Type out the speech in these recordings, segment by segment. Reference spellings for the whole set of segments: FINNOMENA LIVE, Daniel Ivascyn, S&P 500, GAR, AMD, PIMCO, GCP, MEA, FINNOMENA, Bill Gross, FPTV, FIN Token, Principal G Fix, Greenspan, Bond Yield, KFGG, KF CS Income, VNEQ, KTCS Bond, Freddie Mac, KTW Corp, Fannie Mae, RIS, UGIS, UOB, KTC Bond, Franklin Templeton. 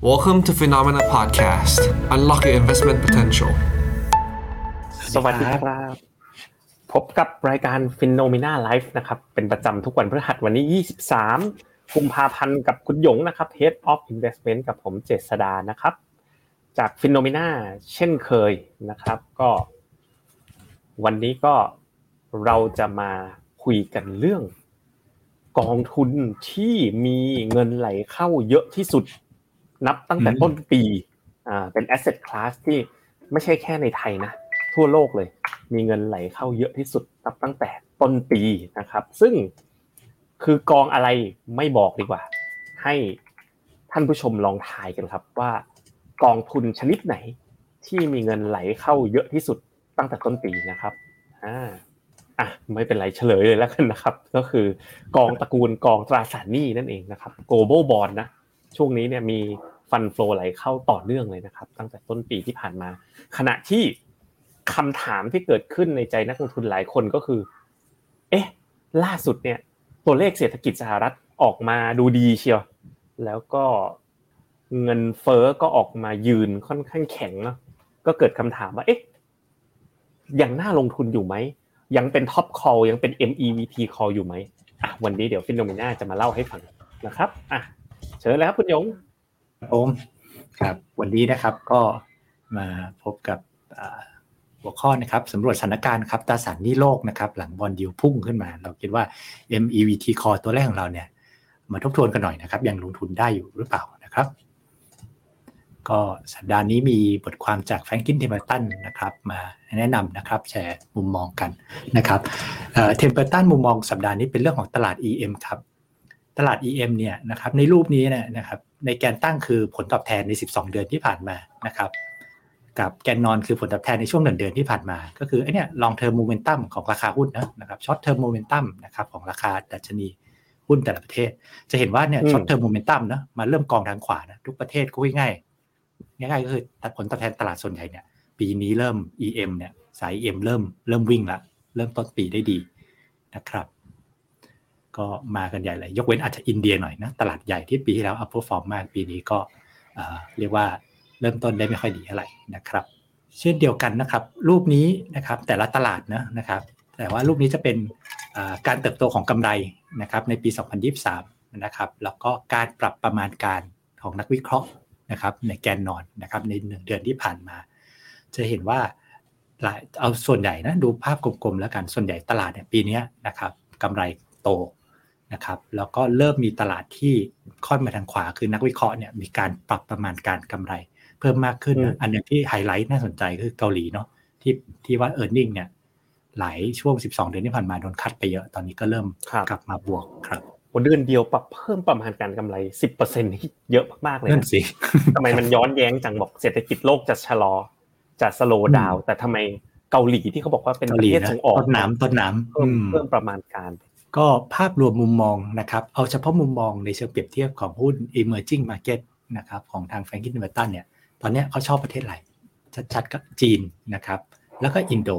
Welcome to FINNOMENA Podcast. Unlock your investment potential. สวัสดีครับพบกับรายการ FINNOMENA LIVE นะครับเป็นประจำทุกวันพฤหัสวันนี้23กุมภาพันธ์กับคุณหยงนะครับ Head of Investment กับผมเจษฎานะครับจาก FINNOMENA เช่นเคยนะครับก็วันนี้ก็เราจะมาคุยกันเรื่องกองทุนที่มีเงินไหลเข้าเยอะที่สุดนับตั้งแต่ต้นปีเป็น asset class ที่ไม่ใช่แค่ในไทยนะทั่วโลกเลยมีเงินไหลเข้าเยอะที่สุดนับตั้งแต่ต้นปีนะครับซึ่งคือกองอะไรไม่บอกดีกว่าให้ท่านผู้ชมลองทายกันครับว่ากองทุนชนิดไหนที่มีเงินไหลเข้าเยอะที่สุดตั้งแต่ต้นปีนะครับไม่เป็นไรเฉลยเลยแล้วกันนะครับก็คือกองตระกูลกองตราสารหนี้นั่นเองนะครับ Global Bond นะช่วงนี้เนี่ยมีฟันโฟลไหลเข้าต่อเนื่องเลยนะครับตั้งแต่ต้นปีที่ผ่านมาขณะที่คำถามที่เกิดขึ้นในใจนักลงทุนหลายคนก็คือล่าสุดเนี่ยตัวเลขเศรษฐกิจสหรัฐออกมาดูดีเชียวแล้วก็เงินเฟ้อก็ออกมายืนค่อนข้างแข็งเนาะก็เกิดคำถามว่ายังน่าลงทุนอยู่ไหมยังเป็นท็อปคอลยังเป็น MEVT คอลอยู่ไหมวันนี้เดี๋ยวFINNOMENAจะมาเล่าให้ฟังนะครับเชิญแล้วคุณยงผมครับวันนี้นะครับก็มาพบกับหัวข้อนะครับสำรวจสถานการณ์ครับตราสารหนี้โลกนะครับหลังBond Yieldพุ่งขึ้นมาเราคิดว่า MEVT Core ตัวแรกของเราเนี่ยมาทบทวนกันหน่อยนะครับยังลงทุนได้อยู่หรือเปล่านะครับก็สัปดาห์นี้มีบทความจาก Franklin Templeton นะครับมาแนะนำนะครับแชร์มุมมองกันนะครับTempleton มุมมองสัปดาห์นี้เป็นเรื่องของตลาด EM ครับตลาด EM เนี่ยนะครับในรูปนี้นะครับในแกนตั้งคือผลตอบแทนใน12เดือนที่ผ่านมานะครับกับแกนนอนคือผลตอบแทนในช่วง1เดือนที่ผ่านมาก็คือลองเทอร์มโมเมนตัมของราคาหุ้นนะครับช็อตเทอร์มโมเมนตัมนะครับของราคาดัชนีหุ้นแต่ละประเทศจะเห็นว่าเนี่ยช็อตเทอร์มโมเมนตัมนะมาเริ่มกองทางขวานะทุกประเทศก็ง่ายๆก็คือผลตอบแทนตลาดส่วนใหญ่เนี่ยปีนี้เริ่ม EM เนี่ยสาย EM เริ่มวิ่งละเริ่มต้นปีได้ดีนะครับก็มากันใหญ่เลยยกเว้นอาจจะอินเดียหน่อยนะตลาดใหญ่ที่ปีที่แล้วอัพเพอร์ฟอร์มมากปีนี้ก็เรียกว่าเริ่มต้นได้ไม่ค่อยดีเท่าไหร่นะครับเช่นเดียวกันนะครับรูปนี้นะครับแต่ละตลาดนะครับแต่ว่ารูปนี้จะเป็นการเติบโตของกำไรนะครับในปี2023นะครับแล้วก็การปรับประมาณการของนักวิเคราะห์นะครับในแกนนอนนะครับใน1เดือนที่ผ่านมาจะเห็นว่าเอาส่วนใหญ่นะดูภาพกลมๆแล้วกันส่วนใหญ่ตลาดเนี่ยปีนี้นะครับกำไรโตนะครับแล้วก็เริ่มมีตลาดที่ค่อนมาทางขวาคือนักวิเคราะห์เนี่ยมีการปรับประมาณการกำไรเพิ่มมากขึ้นอันนึงที่ไฮไลท์น่าสนใจคือเกาหลีเนาะที่ว่า earning เนี่ยหลายช่วง12เดือนที่ผ่านมาโดนคัดไปเยอะตอนนี้ก็เริ่มกลับมาบวกครับวันเดือนเดียวปรับเพิ่มประมาณการกำไร 10% นี่เยอะมากๆเลยนั่นสิทำไมมันย้อนแย้งจังบอกเศรษฐกิจโลกจะชะลอจะสโลว์ดาวน์แต่ทำไมเกาหลีที่เขาบอกว่าเป็นประเทศส่งออกต้นน้ำเพิ่มประมาณการก็ภาพรวมมุมมองนะครับเอาเฉพาะมุมมองในเชิงเปรียบเทียบของหุ้น emerging market นะครับของทาง Franklin Templeton เนี่ยตอนนี้เขาชอบประเทศอะไรชัดๆก็จีนนะครับแล้วก็อินโด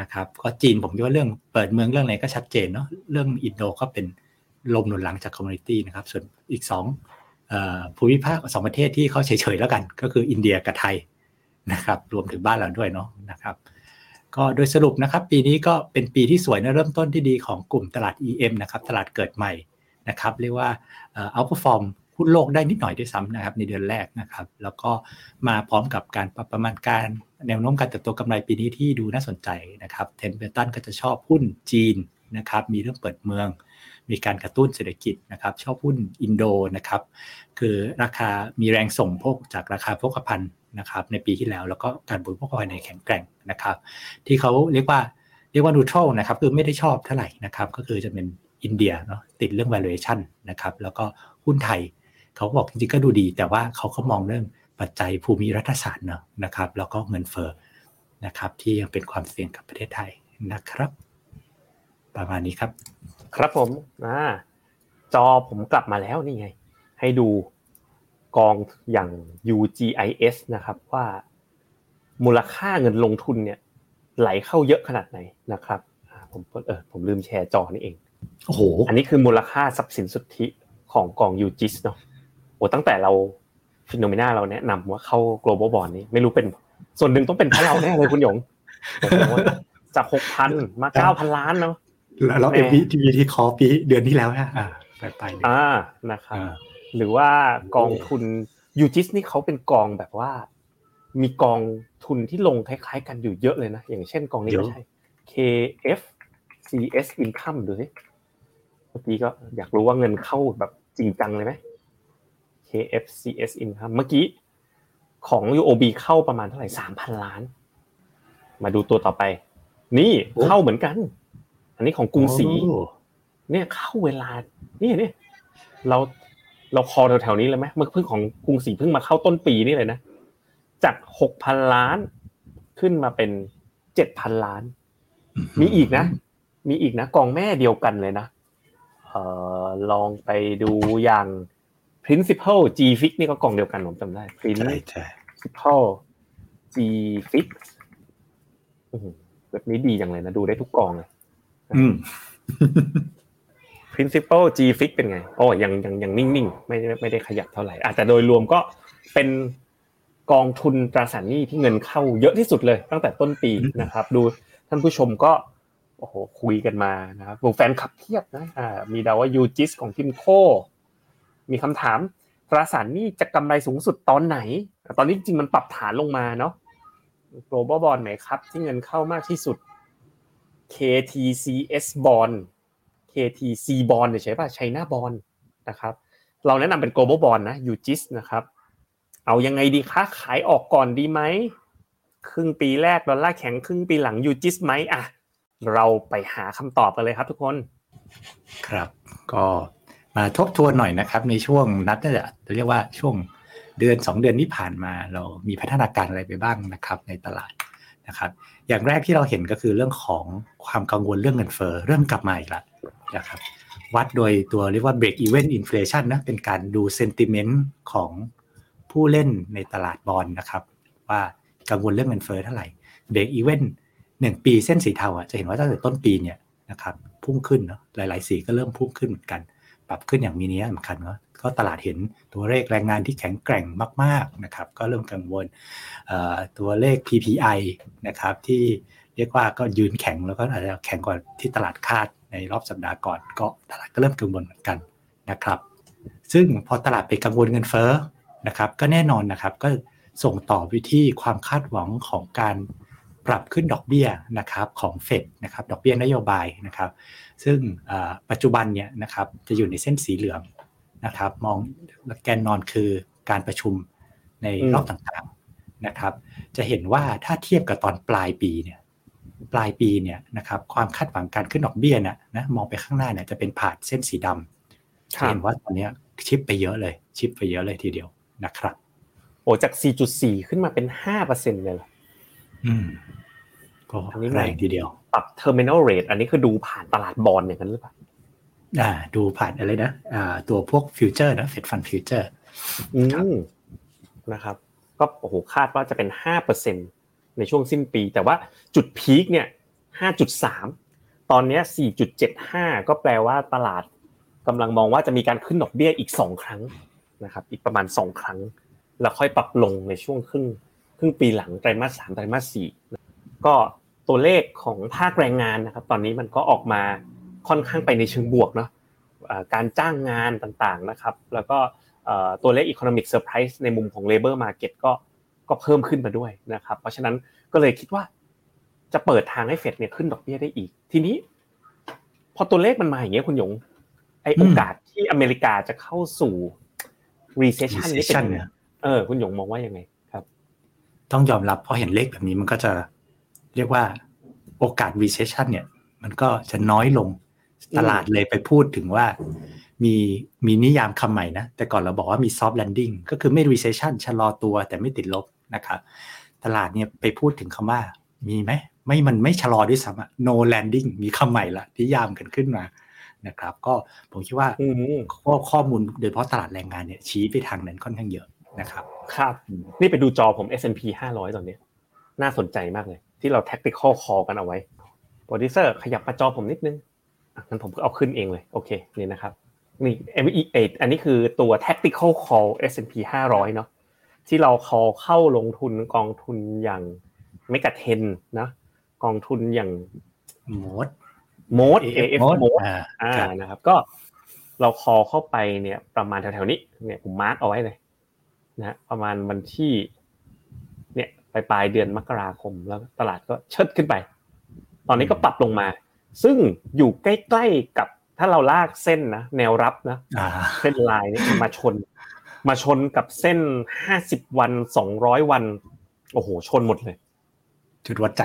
นะครับก็จีนผมคิดว่าเรื่องเปิดเมืองเรื่องอะไรก็ชัดเจนเนาะเรื่องอินโดก็เป็นลมหนุนหลังจาก community นะครับส่วนอีก2ภูมิภาค2ประเทศที่เขาเฉยๆแล้วกันก็คืออินเดียกับไทยนะครับรวมถึงบ้านเราด้วยเนาะนะครับก็โดยสรุปนะครับปีนี้ก็เป็นปีที่สวยนะเริ่มต้นที่ดีของกลุ่มตลาด EM นะครับตลาดเกิดใหม่นะครับเรียกว่าoutperform หุ้นโลกได้นิดหน่อยด้วยซ้ำนะครับในเดือนแรกนะครับแล้วก็มาพร้อมกับการปรับประมาณการแนวโน้มการเติบโตกำไรปีนี้ที่ดูน่าสนใจนะครับTempletonก็จะชอบหุ้นจีนนะครับมีเรื่องเปิดเมืองมีการกระตุ้นเศรษฐกิจนะครับชอบหุ้นอินโดนะครับคือราคามีแรงส่งพวกจากราคาโภคภัณฑ์นะครับในปีที่แล้วแล้วก็การบริโภคภายในแข็งแกร่งนะครับที่เขาเรียกว่า neutral นะครับคือไม่ได้ชอบเท่าไหร่นะครับก็คือจะเป็นอินเดียเนาะติดเรื่อง valuation นะครับแล้วก็หุ้นไทยเขาบอกจริงๆก็ดูดีแต่ว่าเขามองเรื่องปัจจัยภูมิรัฐศาสตร์เนาะนะครับแล้วก็เงินเฟ้อนะครับที่ยังเป็นความเสี่ยงกับประเทศไทยนะครับประมาณนี้ครับครับผมจอผมกลับมาแล้วนี่ไงให้ดูกองอย่าง UGIS นะครับว่ามูลค่าเงินลงทุนเนี่ยไหลเข้าเยอะขนาดไหนนะครับผมลืมแชร์จอนี่เองโอ้โหอันนี้คือมูลค่าทรัพย์สินสุทธิของกอง UGIS เนาะตั้งแต่เรา FINNOMENA เราแนะนำว่าเข้า global bond นี้ไม่รู้เป็นส่วนหนึ่งต้องเป็นเพราะเราแน่เลยคุณหยงจาก 6,000 มา 9,000 ล้านเนาะแล้ว FPTV ที่ขอปีเดือนที่แล้วฮะไปๆนะครับหรือว่ากองทุน UGIS นี่เขาเป็นกองแบบว่ามีกองทุนที่ลงคล้ายๆกันอยู่เยอะเลยนะอย่างเช่นกองนี้ไม่ใช่ KF CS Income ดูสิเมื่อกี้ก็อยากรู้ว่าเงินเข้าแบบจริงจังเลยมั้ย KF CS Income เมื่อกี้ของ UOB เข้าประมาณเท่าไหร่ 3,000 ล้านมาดูตัวต่อไปนี่เข้าเหมือนกันอันนี้ของกรุงศรีเนี่ยเข้าเวลานี่เราคอแถวๆนี้เลยมั้ยเพิ่งของกรุงศรีเพิ่งมาเข้าต้นปีนี่เลยนะจาก 6,000 ล้านขึ้นมาเป็น 7,000 ล้านมีอีกนะกองแม่เดียวกันเลยนะลองไปดูอย่าง Principal G Fix นี่ก็กองเดียวกันผมจำได้ Principal G Fix แบบนี้ดีจังเลยนะดูได้ทุกกองเลยPrincipal G Fix เป็นไงอ๋อยังนิ่งๆไม่ได้ขยับเท่าไหร่แต่โดยรวมก็เป็นกองทุนตราสารหนี้ที่เงินเข้าเยอะที่สุดเลยตั้งแต่ต้นปีนะครับดูท่านผู้ชมก็โอ้โหคุยกันมานะครับวงแฟนคลับเทียบนะมีดาวว่า UGIS ของ PIMCO มีคำถามตราสารหนี้จะกำไรสูงสุดตอนไหนตอนนี้จริงมันปรับฐานลงมาเนาะ Global Bond ไหนครับที่เงินเข้ามากที่สุด KTCS Bond KTC Bond ใช่ป่ะ China Bond นะครับเราแนะนำเป็น Global Bond นะ UGIS นะครับเอายังไงดีคะขายออกก่อนดีไหมครึ่งปีแรกดอลลาร์แข็งครึ่งปีหลังยูจิสไหมเราไปหาคำตอบกันเลยครับทุกคนครับก็มาทบทวนหน่อยนะครับในช่วงนัดน่าจะเรียกว่าช่วงเดือน2เดือนที่ผ่านมาเรามีพัฒนาการอะไรไปบ้างนะครับในตลาดนะครับอย่างแรกที่เราเห็นก็คือเรื่องของความกังวลเรื่องเงินเฟ้อเริ่มกลับมาอีกแล้วนะครับวัดโดยตัวเรียกว่า break even inflation นะเป็นการดู sentiment ของผู้เล่นในตลาดบอนด์นะครับว่ากังวลเรื่องเงินเฟ้อเท่าไหร่เบรกอีเวนต์1ปีเส้นสีเทาจะเห็นว่าตั้งแต่ต้นปีเนี่ยนะครับพุ่งขึ้นเนาะหลายๆสีก็เริ่มพุ่งขึ้นเหมือนกันปรับขึ้นอย่างมีนัยสำคัญเนาะก็ตลาดเห็นตัวเลขแรงงานที่แข็งแกร่งมากๆนะครับก็เริ่มกังวลตัวเลข PPI นะครับที่เรียกว่าก็ยืนแข็งแล้วก็อาจจะแข็งกว่าที่ตลาดคาดในรอบสัปดาห์ก่อนก็ตลาดก็เริ่มกังวลเหมือนกันนะครับซึ่งพอตลาดไปกังวลเงินเฟ้อนะครับก็แน่นอนนะครับก็ส่งต่อไปที่ความคาดหวังของการปรับขึ้นดอกเบี้ยนะครับของเฟดนะครับดอกเบี้ยนโยบายนะครับซึ่งปัจจุบันเนี่ยนะครับจะอยู่ในเส้นสีเหลืองนะครับมองแกนนอนคือการประชุมในรอบต่างๆนะครับจะเห็นว่าถ้าเทียบกับตอนปลายปีเนี่ยนะครับความคาดหวังการขึ้นดอกเบี้ยนะมองไปข้างหน้าเนี่ยจะเป็นผ่านเส้นสีดำเห็นว่าตอนนี้ชิปไปเยอะเลยทีเดียวนะครับโอ้จาก 4.4 ขึ้นมาเป็น 5% เลยเหรอก็แรงทีเดียวปรับ terminal rate อันนี้คือดูผ่านตลาดบอนด์อย่างนั้นหรือเปล่าดูผ่านอะไรนะตัวพวกฟิวเจอร์นะ Fed Fund Future นะครับก็โอ้โหคาดว่าจะเป็น 5% ในช่วงสิ้นปีแต่ว่าจุดพีคเนี่ย 5.3 ตอนนี้ 4.75 ก็แปลว่าตลาดกำลังมองว่าจะมีการขึ้นดอกเบี้ยอีก2ครั้งนะครับอีกประมาณ2ครั้งแล้วค่อยปรับลงในช่วงครึ่งปีหลังไตรมาส3ไตรมาส4ก็ตัวเลขของภาคแรงงานนะครับตอนนี้มันก็ออกมาค่อนข้างไปในเชิงบวกเนาะการจ้างงานต่างๆนะครับแล้วก็ตัวเลข Economic Surprise ในมุมของ Labor Market ก็เพิ่มขึ้นมาด้วยนะครับเพราะฉะนั้นก็เลยคิดว่าจะเปิดทางให้ Fed เนี่ยขึ้นดอกเบี้ยได้อีกทีนี้พอตัวเลขมันมาอย่างเงี้ยคุณหยงไอ้โอกาสที่อเมริกาจะเข้าสู่ recession นี่เป็นคุณหยงมองว่ายังไงครับต้องยอมรับพอเห็นเลขแบบนี้มันก็จะเรียกว่าโอกาส recession เนี่ยมันก็จะน้อยลงตลาดเลยไปพูดถึงว่ามีนิยามคำใหม่นะแต่ก่อนเราบอกว่ามี soft landing ก็คือไม่ recession ชะลอตัวแต่ไม่ติดลบนะครับตลาดเนี่ยไปพูดถึงคำว่ามีไหมไม่มันไม่ชะลอด้วยซ้ำ no landing มีคำใหม่ละนิยามกันขึ้นมานะครับก็ผมคิดว่าข้อมูลโดยเฉพาะตลาดแรงงานเนี่ยชี้ไปทางนั้นค่อนข้างเยอะนะครับครับนี่ไปดูจอผม S&P 500 ตอนนี้น่าสนใจมากเลยที่เรา tactical call กันเอาไว้โปรดิวเซอร์ขยับมาจอผมนิดนึงงั้นผมเอาขึ้นเองเลยโอเคนี่นะครับนี่ MEA อันนี้คือตัว tactical call S&P 500 เนาะ ที่เราเข้าลงทุนกองทุนอย่างเมกะเทรนด์นะกองทุนอย่างโมด AF โมดนะครับก็เราคอเข้าไปเนี่ยประมาณแถวๆนี้เนี่ยผมมาร์คเอาไว้เลยนะประมาณวันที่เนี่ยปลายเดือนมกราคมแล้วตลาดก็เชิดขึ้นไปตอนนี้ก็ปรับลงมาซึ่งอยู่ใกล้ๆกับถ้าเราลากเส้นนะแนวรับนะเส้นลายเนี่ยมาชนกับเส้น50วัน200วันโอ้โหชนหมดเลยจุดวัดใจ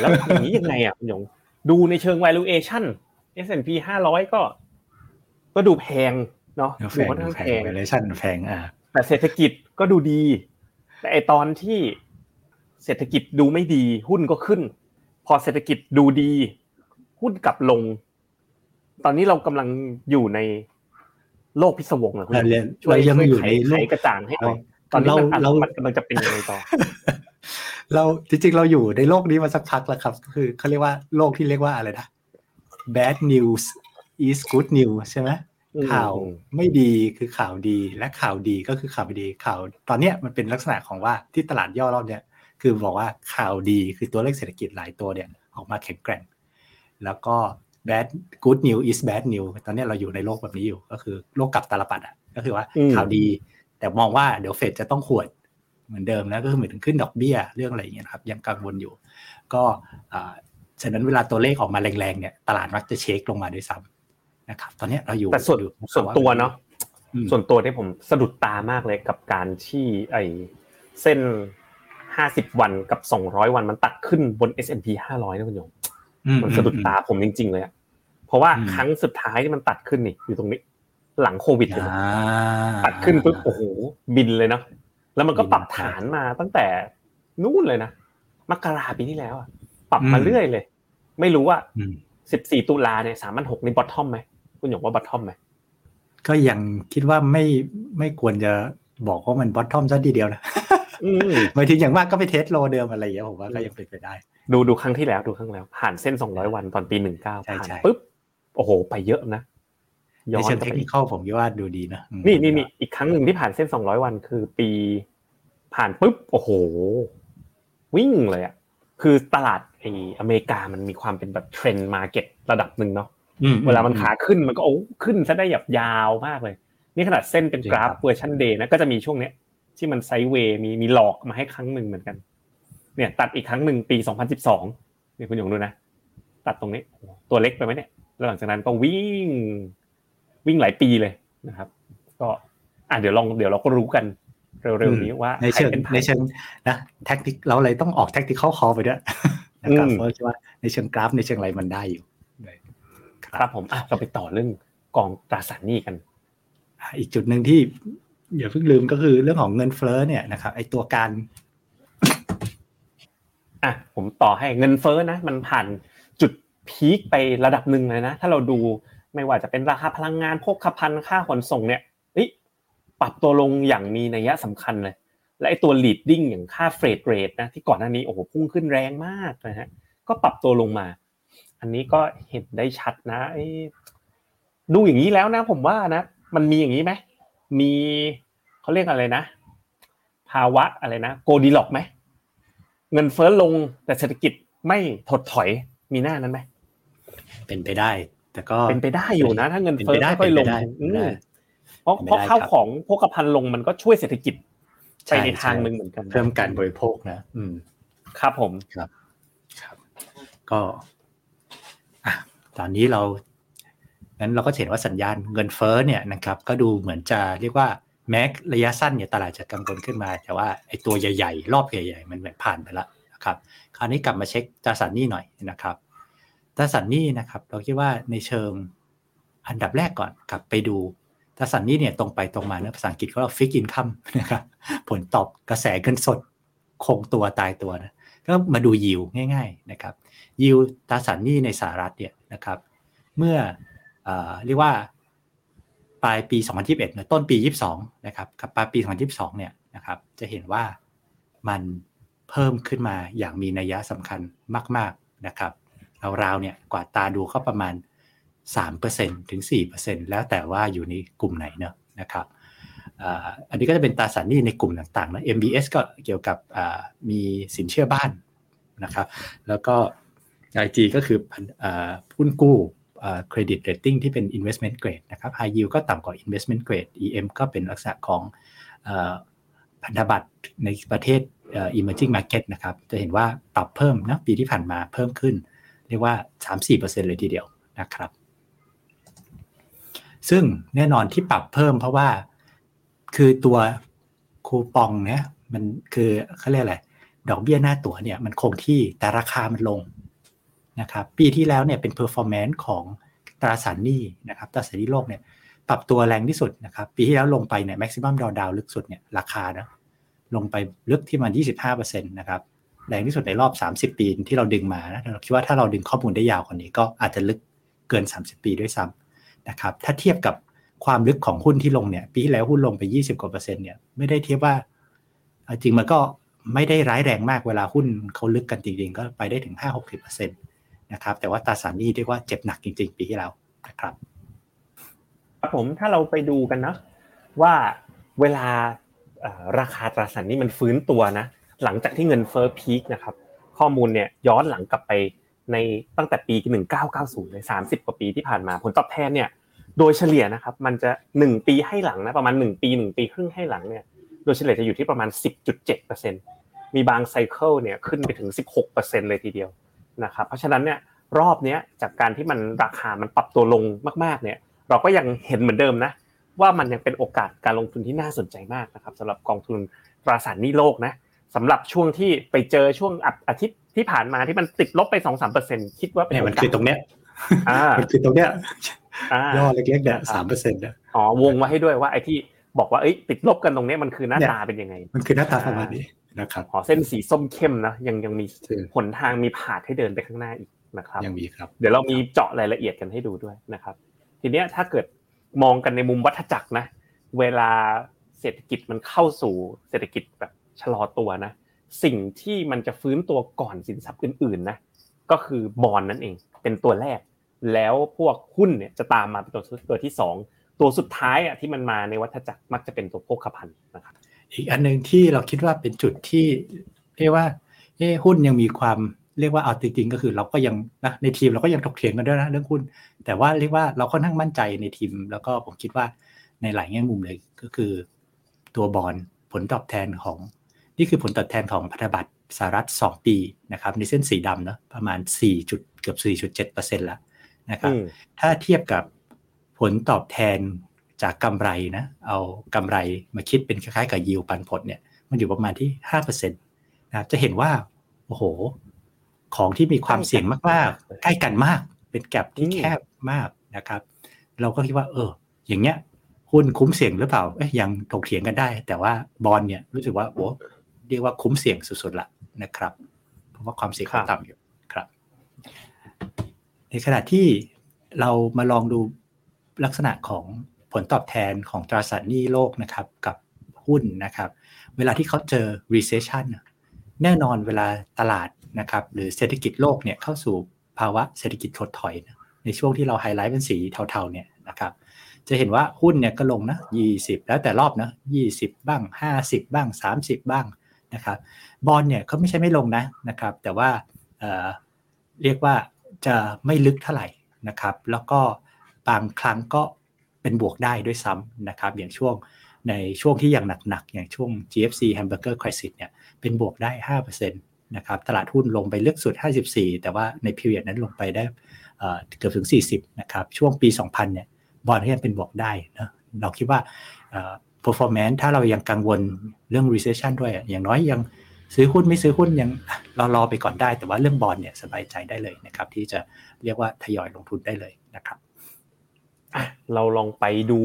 แล้วอย่างนี้ยังไงอ่ะคุณหยงดูในเชิง valuation S&P 500ก็ดูแพงเนาะดูค่อนข้างแพง valuation แพงแต่เศรษฐกิจก็ดูดีแต่ไอตอนที่เศรษฐกิจดูไม่ดีหุ้นก็ขึ้นพอเศรษฐกิจดูดีหุ้นกลับลงตอนนี้เรากำลังอยู่ในโลกพิศวงอ่ะคุณช่วยอยู่ในโลกกระจ่างให้หน่อยตอนนี้มันกำลังจะเป็นยังไงต่อเราจริงๆเราอยู่ในโลกนี้มาสักพักแล้วครับคือเขาเรียกว่าโลกที่เรียกว่าอะไรนะ bad news is good news ใช่ไหมข่าวไม่ดีคือข่าวดีและข่าวดีก็คือข่าวไม่ดีข่าวตอนนี้มันเป็นลักษณะของว่าที่ตลาดย่อรอบเนี้ยคือบอกว่าข่าวดีคือตัวเลขเศรษฐกิจหลายตัวเนี่ยออกมาแข็งแกร่งแล้วก็ bad good news is bad news ตอนนี้เราอยู่ในโลกแบบนี้อยู่ก็คือโลกกลับตาลปัตรอ่ะก็คือว่าข่าวดีแต่มองว่าเดี๋ยวเฟดจะต้องขวดเหมือนเดิมนะก็คือเหมือนขึ้นดอกเบี้ยเรื่องอะไรอย่างเงี้ยครับยังกังวลอยู่ก็ฉะนั้นเวลาตัวเลขออกมาแรงๆเนี่ยตลาดมักจะเช็คลงมาด้วยซ้ำนะครับตอนนี้เราอยู่แต่ส่วนตัวเนาะส่วนตัวที่ผมสะดุดตามากเลยกับการที่ไอเส้น50วันกับ200วันมันตัดขึ้นบน S&P 500นะคุณโยมมันสะดุดตาผมจริงๆเลยอ่ะเพราะว่าครั้งสุดท้ายที่มันตัดขึ้นนี่อยู่ตรงนี้หลังโควิดเลยตัดขึ้นปุ๊บโอ้โหบินเลยเนาะแล้วมันก็ปรับฐานมาตั้งแต่นู่นเลยนะมกราปีที่แล้วอ่ะปรับมาเรื่อยเลยไม่รู้ว่า14ตุลาเนี่ย 3,600 นี่บอททอมมั้ยคุณหยงว่าบอททอมมั้ยก็ยังคิดว่าไม่ควรจะบอกว่ามันบอททอมซะทีเดียวนะหมายถึงอย่างมากก็ไปเทสโลเดิมอะไรอย่างเงี้ยผมว่าก็ยังเป็นไปได้ดูครั้งแล้วผ่านเส้น200วันตอนปี19ผ่านปึ๊บโอ้โหไปเยอะนะย้อนเทคนิคผมคิดว่าดูดีนะนี่อีกครั้งหนึ่งที่ผ่านเส้น200วันคือปีผ่านปุ๊บโอ้โหวิ่งเลยอ่ะคือตลาดไอ้อเมริกามันมีความเป็นแบบเทรนด์มาร์เก็ตระดับหนึ่งเนาะเวลามันขาขึ้นมันก็โอ้ขึ้นซะได้ยาวมากเลยนี่ขนาดเส้นเป็นกราฟเวอร์ชันเดย์นะก็จะมีช่วงเนี้ยที่มันไซด์เวย์มีหลอกมาให้ครั้งหนึ่งเหมือนกันเนี่ยตัดอีกครั้งหนึ่งปี2012นี่คุณหยงดูนะตัดตรงนี้ตัวเล็กไปไหมเนี่ยแล้วหลังจากนั้นก็วิ่งหลายปีเลยนะครับก็เดี๋ยวเราก็รู้กันเร็วๆนี้ว่าในเชิงนะแทคติกเราอะไรต้องออกแทคติคอลคอลไปด้วยนะครับเพราะว่าในเชิงกราฟในเชิงอะไรมันได้อยู่ครับผมอ่ะเราไปต่อเรื่องกองตราสารหนี้กันอีกจุดนึงที่อย่าเพิ่งลืมก็คือเรื่องของเงินเฟ้อเนี่ยนะครับไอ้ตัวการอ่ะผมต่อให้เงินเฟ้อนะมันผ่านจุดพีคไประดับนึงเลยนะถ้าเราดูไม่ว่าจะเป็นราคาพลังงานโภคภัณฑ์ค่าขนส่งเนี่ยปรับตัวลงอย่างมีนัยสำคัญเลยและไอ้ตัว leading อย่างค่า freight rate นะที่ก่อนหน้านี้โอ้โหพุ่งขึ้นแรงมากนะฮะก็ปรับตัวลงมาอันนี้ก็เห็นได้ชัดนะดูอย่างนี้แล้วนะผมว่านะมันมีอย่างนี้ไหมมีเขาเรียกอะไรนะภาวะอะไรนะโกลดิล็อกไหมเงินเฟ้อลงแต่เศรษฐกิจไม่ถดถอยมีหน้านั้นไหมเป็นไปได้แต่ก็เป็นไปได้อยู่นะถ้าเงินเฟ้อค่อยลงเพราะข้าวของโภคภัณฑ์ลงมันก็ช่วยเศรษฐกิจไปในทางนึงเหมือนกันเพิ่มการบริโภคนะครับผมครับก็ตอนนี้เรางั้นเราก็เห็นว่าสัญญาณเงินเฟ้อเนี่ยนะครับก็ดูเหมือนจะเรียกว่าแม้ระยะสั้นเนี่ยตลาดจะกังวลขึ้นมาแต่ว่าไอ้ตัวใหญ่ๆรอบใหญ่ๆมันแบบผ่านไปแล้วนะครับคราวนี้กลับมาเช็คตราสารหนี้หน่อยนะครับตราสารหนี้นะครับเราคิดว่าในเชิงอันดับแรกก่อนกลับไปดูตราสารหนี้เนี่ยตรงไปตรงมานะภาษาอังกฤษเขาเรียก Fixed Income นะครับผลตอบกระแสเงินสดคงตัวตายตัวนะก็มาดู Yield ง่ายๆนะครับ Yield ตราสารหนี้ในสหรัฐเนี่ยนะครับเมื่อเรียกว่าปลายปี2021นะต้นปี22นะครับกับปลายปี2022เนี่ยนะครับจะเห็นว่ามันเพิ่มขึ้นมาอย่างมีนัยสำคัญมากๆนะครับราวๆเนี่ยกว่าตาดูก็ประมาณ 3% ถึง 4% แล้วแต่ว่าอยู่ในกลุ่มไหนเนอะนะครับ อันนี้ก็จะเป็นตราสารหนี้ในกลุ่มต่างๆนะ MBS ก็เกี่ยวกับมีสินเชื่อบ้านนะครับแล้วก็ IG ก็คือหุ้นกู้เครดิตเรตติ้งที่เป็น investment grade นะครับ high yield ก็ต่ำกว่า investment grade EM ก็เป็นลักษณะของพันธบัตรในประเทศemerging market นะครับจะเห็นว่าปรับเพิ่มนะปีที่ผ่านมาเพิ่มขึ้นเรียกว่า 3-4% เลยทีเดียวนะครับซึ่งแน่นอนที่ปรับเพิ่มเพราะว่าคือตัวคูปองเนี่ยมันคือเขาเรียกอะไรดอกเบี้ยหน้าตั๋วเนี่ยมันคงที่แต่ราคามันลงนะครับปีที่แล้วเนี่ยเป็น performance ของตราสารหนี้นะครับตราสารหนี้โลกเนี่ยปรับตัวแรงที่สุดนะครับปีที่แล้วลงไปเนี่ย maximum drawdown ลึกสุดเนี่ยราคานะลงไปลึกที่มัน 25% นะครับแรงที่สุดในรอบ30ปีที่เราดึงมานะเราคิดว่าถ้าเราดึงข้อมูลได้ยาวกว่านี้ก็อาจจะลึกเกิน30ปีด้วยซ้ำนะครับถ้าเทียบกับความลึกของหุ้นที่ลงเนี่ยปีที่แล้วหุ้นลงไป20กว่า%เนี่ยไม่ได้เทียบว่าจริงมันก็ไม่ได้ร้ายแรงมากเวลาหุ้นเขาลึกกันจริงๆก็ไปได้ถึง 5-60% นะครับแต่ว่าตราสารหนี้เรียกว่าเจ็บหนักจริงๆปีที่แล้วนะครับครับผมถ้าเราไปดูกันนะว่าเวลาราคาตราสารหนี้มันฟื้นตัวนะหลังจากที่เงินเฟ้อพีคนะครับข้อมูลเนี่ยย้อนหลังกลับไปในตั้งแต่ปี1990เลย30กว่าปีที่ผ่านมาผลตอบแทนเนี่ยโดยเฉลี่ยนะครับมันจะ1ปีให้หลังนะประมาณ1ปี1ปีครึ่งให้หลังเนี่ยโดยเฉลี่ยจะอยู่ที่ประมาณ 10.7% มีบางไซเคิลเนี่ยขึ้นไปถึง 16% เลยทีเดียวนะครับเพราะฉะนั้นเนี่ยรอบเนี้ยจากการที่มันราคามันปรับตัวลงมากๆเนี่ยเราก็ยังเห็นเหมือนเดิมนะว่ามันยังเป็นโอกาสการลงทุนที่น่าสนใจมากนะครับสำหรับกองทุนตราสารหนี้โลกนะสำหรับช่วงที่ไปเจอช่วงอาทิตย์ที่ผ่านมาที่มันติดลบไป 2-3% คิดว่าเป็นมันคือตรงเนี้ยมันคือตรงเนี้ยย่อเล็กๆเนี่ย 3% นะอ๋อวงไว้ให้ด้วยว่าไอ้ที่บอกว่าเอ้ยติดลบกันตรงนี้มันคือหน้าตาเป็นยังไงมันคือหน้าตาประมาณนี้นะครับอ๋อเส้นสีส้มเข้มนะยังมีหนทางมีพาธให้เดินไปข้างหน้าอีกนะครับยังมีครับเดี๋ยวเรามีเจาะรายละเอียดกันให้ดูด้วยนะครับทีเนี้ยถ้าเกิดมองกันในมุมวัฏจักรนะเวลาเศรษฐกิจมันเข้าสู่เศรษฐกิจแบบชะลอตัวนะสิ่งที่มันจะฟื้นตัวก่อนสินทรัพย์อื่นๆนะก็คือบอนด์นั่นเองเป็นตัวแรกแล้วพวกหุ้นเนี่ยจะตามมาเป็นตัวที่2ตัวสุดท้ายอ่ะที่มันมาในวัฏจักรมักจะเป็นตัวโภคภัณฑ์นะครับอีกอันนึงที่เราคิดว่าเป็นจุดที่เรียกว่าหุ้นยังมีความเรียกว่าเอาจริงๆก็คือเราก็ยังนะในทีมเราก็ยังถกเถียงกันด้วยนะเรื่องหุ้นแต่ว่าเรียกว่าเราค่อนข้างมั่นใจในทีมแล้วก็ผมคิดว่าในหลายแง่มุมเลยก็คือตัวบอนด์ผลตอบแทนของนี่คือผลตอบแทนของพันธบัตรสหรัฐ2ปีนะครับในเส้นสีดำนะประมาณ 4 เกือบ 4.7% แล้วนะครับถ้าเทียบกับผลตอบแทนจากกำไรนะเอากำไรมาคิดเป็นคล้ายๆกับยิวปันผลเนี่ยมันอยู่ประมาณที่ 5% นะครับจะเห็นว่าโอ้โหของที่มีความเสี่ยงมากๆใกล้กันมากเป็นแก็ปที่แคบมากนะครับเราก็คิดว่าอย่างเงี้ยหุ้นคุ้มเสี่ยงหรือเปล่ายังถกเถียงกันได้แต่ว่าบอนด์เนี่ยรู้สึกว่าโอ้เรียกว่าคุ้มเสี่ยงสุดๆละนะครับเพราะว่าความเสี่ยงต่ำอยู่ครับในขณะที่เรามาลองดูลักษณะของผลตอบแทนของตราสารหนี้โลกนะครับกับหุ้นนะครับเวลาที่เขาเจอ recession แน่นอนเวลาตลาดนะครับหรือเศรษฐกิจโลกเนี่ยเข้าสู่ภาวะเศรษฐกิจถดถอยในช่วงที่เราไฮไลท์เป็นสีเทาๆเนี่ยนะครับจะเห็นว่าหุ้นเนี่ยก็ลงนะ20แล้วแต่รอบนะ20บ้าง50บ้าง30บ้างนะครับบอนด์เนี่ยเขาไม่ใช่ไม่ลงนะนะครับแต่ว่าเรียกว่าจะไม่ลึกเท่าไหร่นะครับแล้วก็บางครั้งก็เป็นบวกได้ด้วยซ้ำนะครับอย่างช่วงในช่วงที่ยังหนักๆอย่างช่วง GFC Hamburger Crisis เนี่ยเป็นบวกได้ 5% นะครับตลาดหุ้นลงไปลึกสุด54แต่ว่าใน period นั้นลงไปได้เกือบถึง40นะครับช่วงปี2000เนี่ยบอนด์ก็ยังเป็นบวกได้นะเราคิดว่าperformance ถ้าเรายังกังวลเรื่อง recession ด้วยอย่างน้อยยังซื้อหุ้นไม่ซื้อหุ้นยังรอไปก่อนได้แต่ว่าเรื่องบอนด์เนี่ยสบายใจได้เลยนะครับที่จะเรียกว่าทยอยลงทุนได้เลยนะครับเราลองไปดู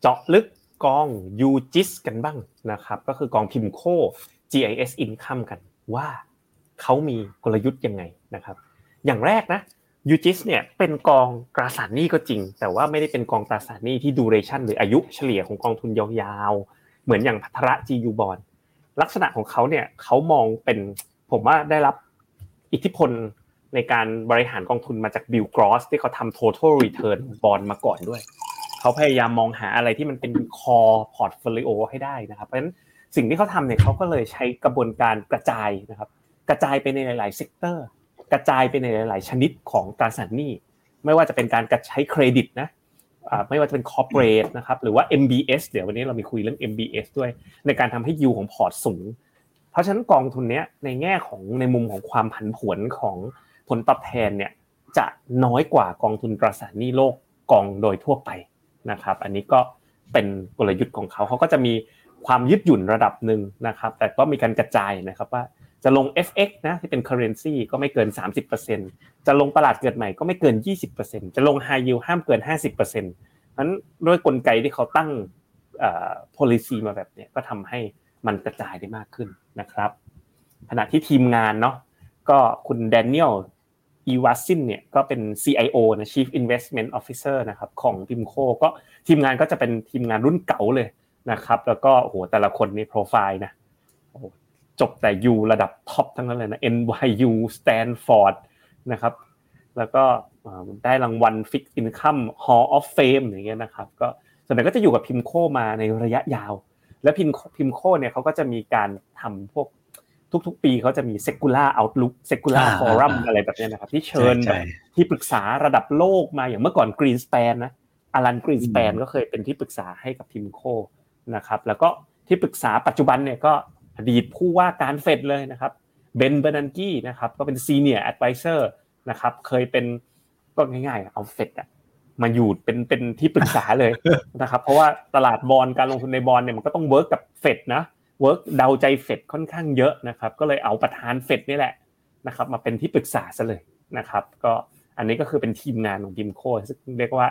เจาะลึกกอง UGIS กันบ้างนะครับก็คือกอง PIMCO GIS Income กันว่าเขามีกลยุทธ์ยังไงนะครับอย่างแรกนะ UGIS เนี่ยเป็นกองตราสารหนี้ก็จริงแต่ว่าไม่ได้เป็นกองตราสารหนี้ที่ duration หรืออายุเฉลี่ยของกองทุนยาวๆเหมือนอย่างภัทระ GU Bondลักษณะของเขาเนี่ยเขามองเป็นผมว่าได้รับอิทธิพลในการบริหารกองทุนมาจาก Bill Gross ที่เขาทำ Total Return Bond มาก่อนด้วย เขาพยายามมองหาอะไรที่มันเป็น core portfolio ให้ได้นะครับเพราะฉะนั้นสิ่งที่เขาทำเนี่ยเขาก็เลยใช้กระบวนการกระจายนะครับกระจายไปในหลายๆเซกเตอร์กระจายไปในหลายๆชนิดของตราสารหนี้ไม่ว่าจะเป็นการใช้เครดิตนะไม่ว่าจะเป็นคอร์เปอเรทนะครับหรือว่า MBS เดี๋ยววันนี้เรามีคุยเรื่อง MBS ด้วยในการทำให้ยิวของพอร์ตสูงเพราะฉะนั้นกองทุนเนี้ยในแง่ของในมุมของความผันผวนของผลตอบแทนเนี่ยจะน้อยกว่ากองทุนตราสารหนี้โลกกองโดยทั่วไปนะครับอันนี้ก็เป็นกลยุทธ์ของเขาเขาก็จะมีความยืดหยุ่นระดับหนึ่งนะครับแต่ก็มีการกระจายนะครับว่าจะลง FX นะที่เป็น currency ก็ไม่เกิน 30% จะลงตลาดเกิดใหม่ก็ไม่เกิน 20% จะลง high yield ห้ามเกิน 50% เพราะฉะนั้นด้วยกลไกที่เขาตั้งpolicy มาแบบเนี้ยก็ทำให้มันกระจายได้มากขึ้นนะครับขณะที่ทีมงานเนาะก็คุณแดเนียลอีวาซินเนี่ยก็เป็น CIO นะ Chief Investment Officer นะครับของ PIMCO ก็ทีมงานก็จะเป็นทีมงานรุ่นเก่าเลยนะครับแล้วก็โอ้โหแต่ละคนนี่โปรไฟล์นะโอ้จบแต่ U ระดับท็อปทั้งนั้นเลยนะ NYU Stanford นะครับแล้วก็ได้รางวัล Fixed Income Hall of Fame อย่างเงี้ยนะครับก็ส่วนใหญ่ก็จะอยู่กับ PIMCO มาในระยะยาวและ PIMCO เนี่ยเขาก็จะมีการทำพวกทุกๆปีเขาจะมี Secular Outlook Secular Forum อะไรแบบนี้นะครับที่เชิญแบบที่ปรึกษาระดับโลกมาอย่างเมื่อก่อน Greenspan นะอารัน Greenspan ก็เคยเป็นที่ปรึกษาให้กับ PIMCO นะครับแล้วก็ที่ปรึกษาปัจจุบันเนี่ยก็อดีตผู้ว่าการเฟดเลยนะครับเบน เบอร์นันกี้นะครับก็เป็น Senior Advisor นะครับเคยเป็นก็ง่ายๆเอาเฟดอ่ะมาอยู่เป็นที่ปรึกษาเลยนะครับเพราะว่าตลาดบอนด์การลงทุนในบอนด์เนี่ยมันก็ต้องเวิร์คกับเฟดนะเวิร์คเดาใจเฟดค่อนข้างเยอะนะครับก็เลยเอาประธานเฟดนี่แหละนะครับมาเป็นที่ปรึกษาซะเลยนะครับก็อันนี้ก็คือเป็นทีมงานของPIMCOซึ่งเรียกว่า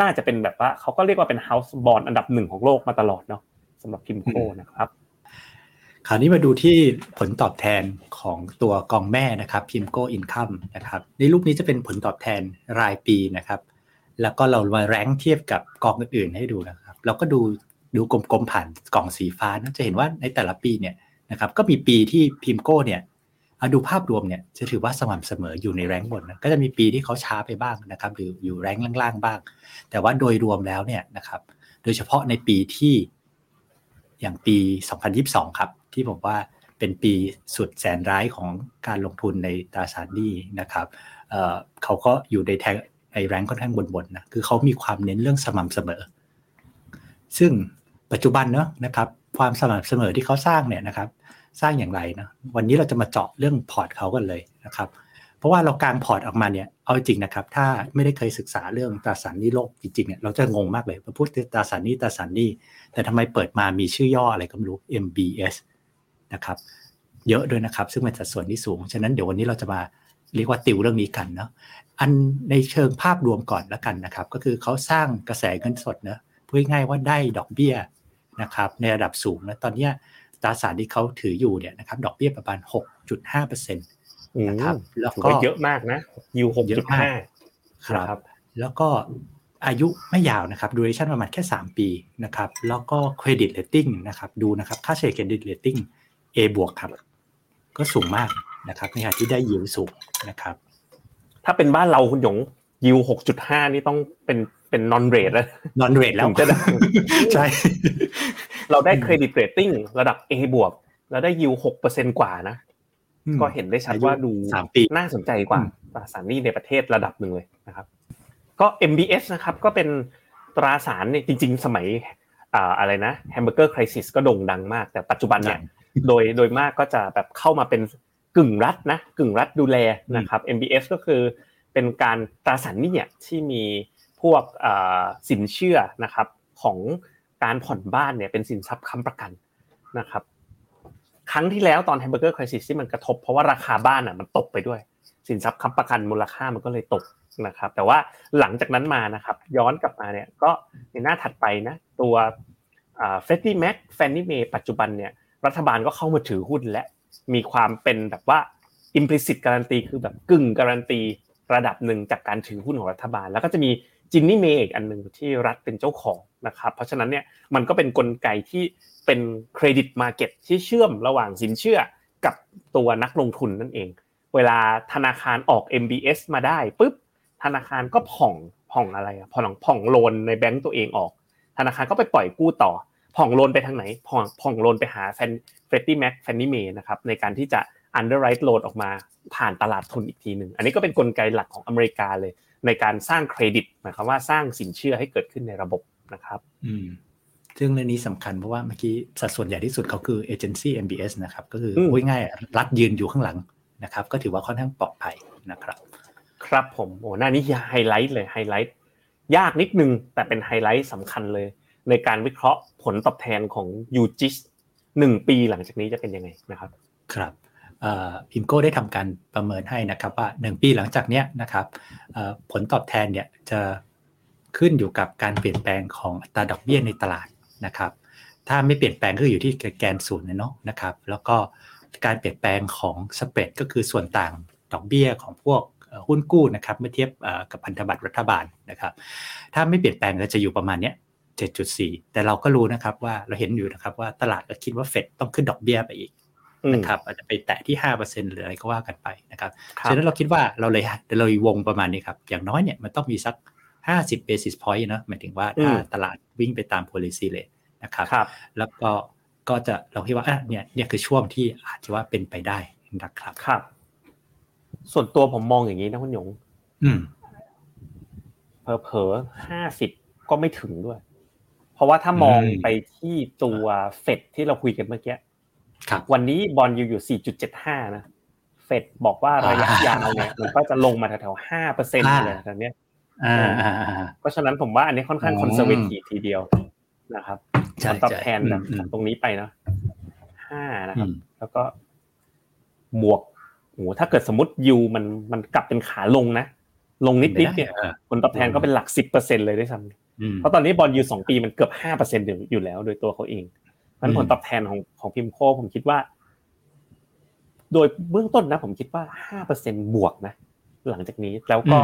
น่าจะเป็นแบบว่าเขาก็เรียกว่าเป็น House Bond อันดับ1ของโลกมาตลอดเนาะสำหรับPIMCOนะครับคราวนี้มาดูที่ผลตอบแทนของตัวกองแม่นะครับ PIMCO Income นะครับในรูปนี้จะเป็นผลตอบแทนรายปีนะครับแล้วก็เรามาแรงค์เทียบกับกองอื่นๆให้ดูนะครับเราก็ดูกลมๆผ่านกล่องสีฟ้านะจะเห็นว่าในแต่ละปีเนี่ยนะครับก็มีปีที่ PIMCO เนี่ยดูภาพรวมเนี่ยจะถือว่าสม่ำเสมออยู่ในแรงค์บนนะก็จะมีปีที่เขาช้าไปบ้างนะครับหรืออยู่แรงค์ล่างๆบ้างแต่ว่าโดยรวมแล้วเนี่ยนะครับโดยเฉพาะในปีที่อย่างปี2022ครับที่ผมว่าเป็นปีสุดแสนร้ายของการลงทุนในตราสารหนี้นะครับเขาก็อยู่ในแทงไอ้แรงค่อนข้างบนๆนะคือเขามีความเน้นเรื่องสม่ำเสมอซึ่งปัจจุบันเนาะนะครับความสม่ำเสมอที่เขาสร้างเนี่ยนะครับสร้างอย่างไรนะวันนี้เราจะมาเจาะเรื่องพอร์ตเขากันเลยนะครับเพราะว่าเรากางพอร์ตออกมาเนี่ยเอาจริงนะครับถ้าไม่ได้เคยศึกษาเรื่องตราสารหนี้โลกจริงๆเนี่ยเราจะงงมากเลยพอพูดตราสารหนี้แต่ทำไมเปิดมามีชื่อย่ออะไรก็ไม่รู้ MBS นะครับเยอะด้วยนะครับซึ่งเป็นสัดส่วนที่สูงฉะนั้นเดี๋ยววันนี้เราจะมาเรียกว่าติวเรื่องนี้กันเนาะอันในเชิงภาพรวมก่อนละกันนะครับก็คือเขาสร้างกระแสเงินสดนะพูดง่ายๆว่าได้ดอกเบี้ยนะครับในระดับสูงนะตอนนี้ตราสารที่เขาถืออยู่เนี่ยนะครับดอกเบี้ยประมาณ 6.5% นะครับแล้วก็เยอะมากนะอยู่ 6.5 ครับแล้วก็อายุไม่ยาวนะครับ duration ประมาณแค่3ปีนะครับแล้วก็ credit rating นะครับดูนะครับค่าเฉลี่ย credit rating A บวกครับก็สูงมากนะครับในขณะที่ได้ยิวสูงนะครับถ้าเป็นบ้านเราคุณหยงยิว 6.5 นี่ต้องเป็น non rate แล้ว non rate แล้วใช่เราได้ credit rating ระดับ A บวกแล้วได้ยิว 6% กว่านะก็เห็นได้ชัดว่าดูน่าสนใจกว่าตราสารหนี้ในประเทศระดับหนึ่งเลยนะครับก็ MBS นะครับก็เป็นตราสารเนี่ยจริงๆสมัยอะไรนะ Hamburger Crisis ก็โด่งดังมากแต่ปัจจุบันเนี่ยโดยมากก็จะแบบเข้ามาเป็นกึ่งรัฐนะกึ่งรัฐดูแลนะครับ MBS ก็คือเป็นการตราสารหนี้เนี่ยที่มีพวกสินเชื่อนะครับของการผ่อนบ้านเนี่ยเป็นสินทรัพย์ค้ำประกันนะครับครั้งที่แล้วตอน Hamburger Crisis ที่มันกระทบเพราะว่าราคาบ้านน่ะมันตกไปด้วยสินทรัพย์ค้ำประกันมูลค่ามันก็เลยตกนะครับแต่ว่าหลังจากนั้นมานะครับย้อนกลับมาเนี่ยก็ในหน้าถัดไปนะตัว Freddie Mac Fannie Mae ปัจจุบันเนี่ยรัฐบาลก็เข้ามาถือหุ้นและมีความเป็นแบบว่า implicit การันตีคือแบบกึ่งการันตีระดับหนึ่งจากการถือหุ้นของรัฐบาลแล้วก็จะมีจินนี่เมย์อีกอันนึงที่รัฐเป็นเจ้าของนะครับเพราะฉะนั้นเนี่ยมันก็เป็นกลไกที่เป็นเครดิตมาร์เก็ตที่เชื่อมระหว่างสินเชื่อกับตัวนักลงทุนนั่นเองเวลาธนาคารออก MBS มาได้ปุ๊บธ นาคารก็ผ่องอะไรอ่ะผ่องโลนในแบงก์ตัวเองออกธนาคารก็ไปปล่อยกู้ต่อผ่องโลนไปทางไหนผ่องโลนไปหาFreddie Mac Fannie Mae นะครับในการที่จะ underwrite loan ออกมาผ่านตลาดทุนอีกทีนึงอันนี้ก็เป็นกลไกหลักของอเมริกาเลยในการสร้างเครดิตหมายความว่าสร้างสินเชื่อให้เกิดขึ้นในระบบนะครับซึ่งเรื่องนี้สำคัญเพราะว่าเมื่อกี้สัดส่วนใหญ่ที่สุดเขาคือเอเจนซี่ MBS นะครับก็คือง่ายๆรัฐยืนอยู่ข้างหลังนะครับก็ถือว่าค่อนข้างปลอดภัยนะครับครับผมโอ้หน้านี้ไฮไลท์เลยไฮไลท์ยากนิดนึงแต่เป็นไฮไลท์สำคัญเลยในการวิเคราะห์ผลตอบแทนของ UGIS 1 ปีหลังจากนี้จะเป็นยังไงนะครับครับPIMCO ได้ทำการประเมินให้นะครับว่า1ปีหลังจากเนี้ยนะครับผลตอบแทนเนี่ยจะขึ้นอยู่กับการเปลี่ยนแปลงของอัตราดอกเบี้ยในตลาดนะครับถ้าไม่เปลี่ยนแปลงก็อยู่ที่แกน0เนาะนะครับแล้วก็การเปลี่ยนแปลงของสเปรดก็คือส่วนต่างดอกเบี้ยของพวกหุ้นกู้นะครับเมื่อเทียบกับพันธบัตรรัฐบาลนะครับถ้าไม่เปลี่ยนแปลงก็จะอยู่ประมาณเนี้ย 7.4 แต่เราก็รู้นะครับว่าเราเห็นอยู่นะครับว่าตลาดก็คิดว่าเฟดต้องขึ้นดอกเบี้ยไปอีกนะครับอาจจะไปแตะที่ 5% หรืออะไรก็ว่ากันไปนะครับฉะนั้นเราคิดว่าเราเลยวงประมาณนี้ครับอย่างน้อยเนี่ยมันต้องมีสัก50 basis point นะหมายถึงว่าถ้าตลาดวิ่งไปตาม policy rate นะครับแล้วก็จะเราคิดว่าเนี่ยคือช่วงที่อาจจะว่าเป็นไปได้นะครับครับส่วนตัวผมมองอย่างนี้นะคุณหยงเผลอๆ50ก็ไม่ถึงด้วยเพราะว่าถ้ามองไปที่ตัวเฟดที่เราคุยกันเมื่อกี้วันนี้บอนด์ยิลด์อยู่ 4.75 นะเฟดบอกว่าระยะยาวเนี่ยมันก็จะลงมาแถวๆ 5% อะไรแบบเนี้ยเพราะฉะนั้นผมว่าอันนี้ค่อนข้างคอนเซอร์เวทีฟทีเดียวนะครับตอบแทนจากตรงนี้ไปเนาะ5นะครับแล้วก็บวกโอ้ถ้าเกิดสมมุติยูมันกลับเป็นขาลงนะลงนิดๆเนี่ยผลตอบแทนก็เป็นหลัก 10% เลยด้วยซ้ำเพราะตอนนี้บอนด์ยิลด์2ปีมันเกือบ 5% อยู่แล้วโดยตัวเขาเองมันผลตอบแทนของPIMCOผมคิดว่าโดยเบื้องต้นนะผมคิดว่า 5% บวกนะหลังจากนี้แล้วก็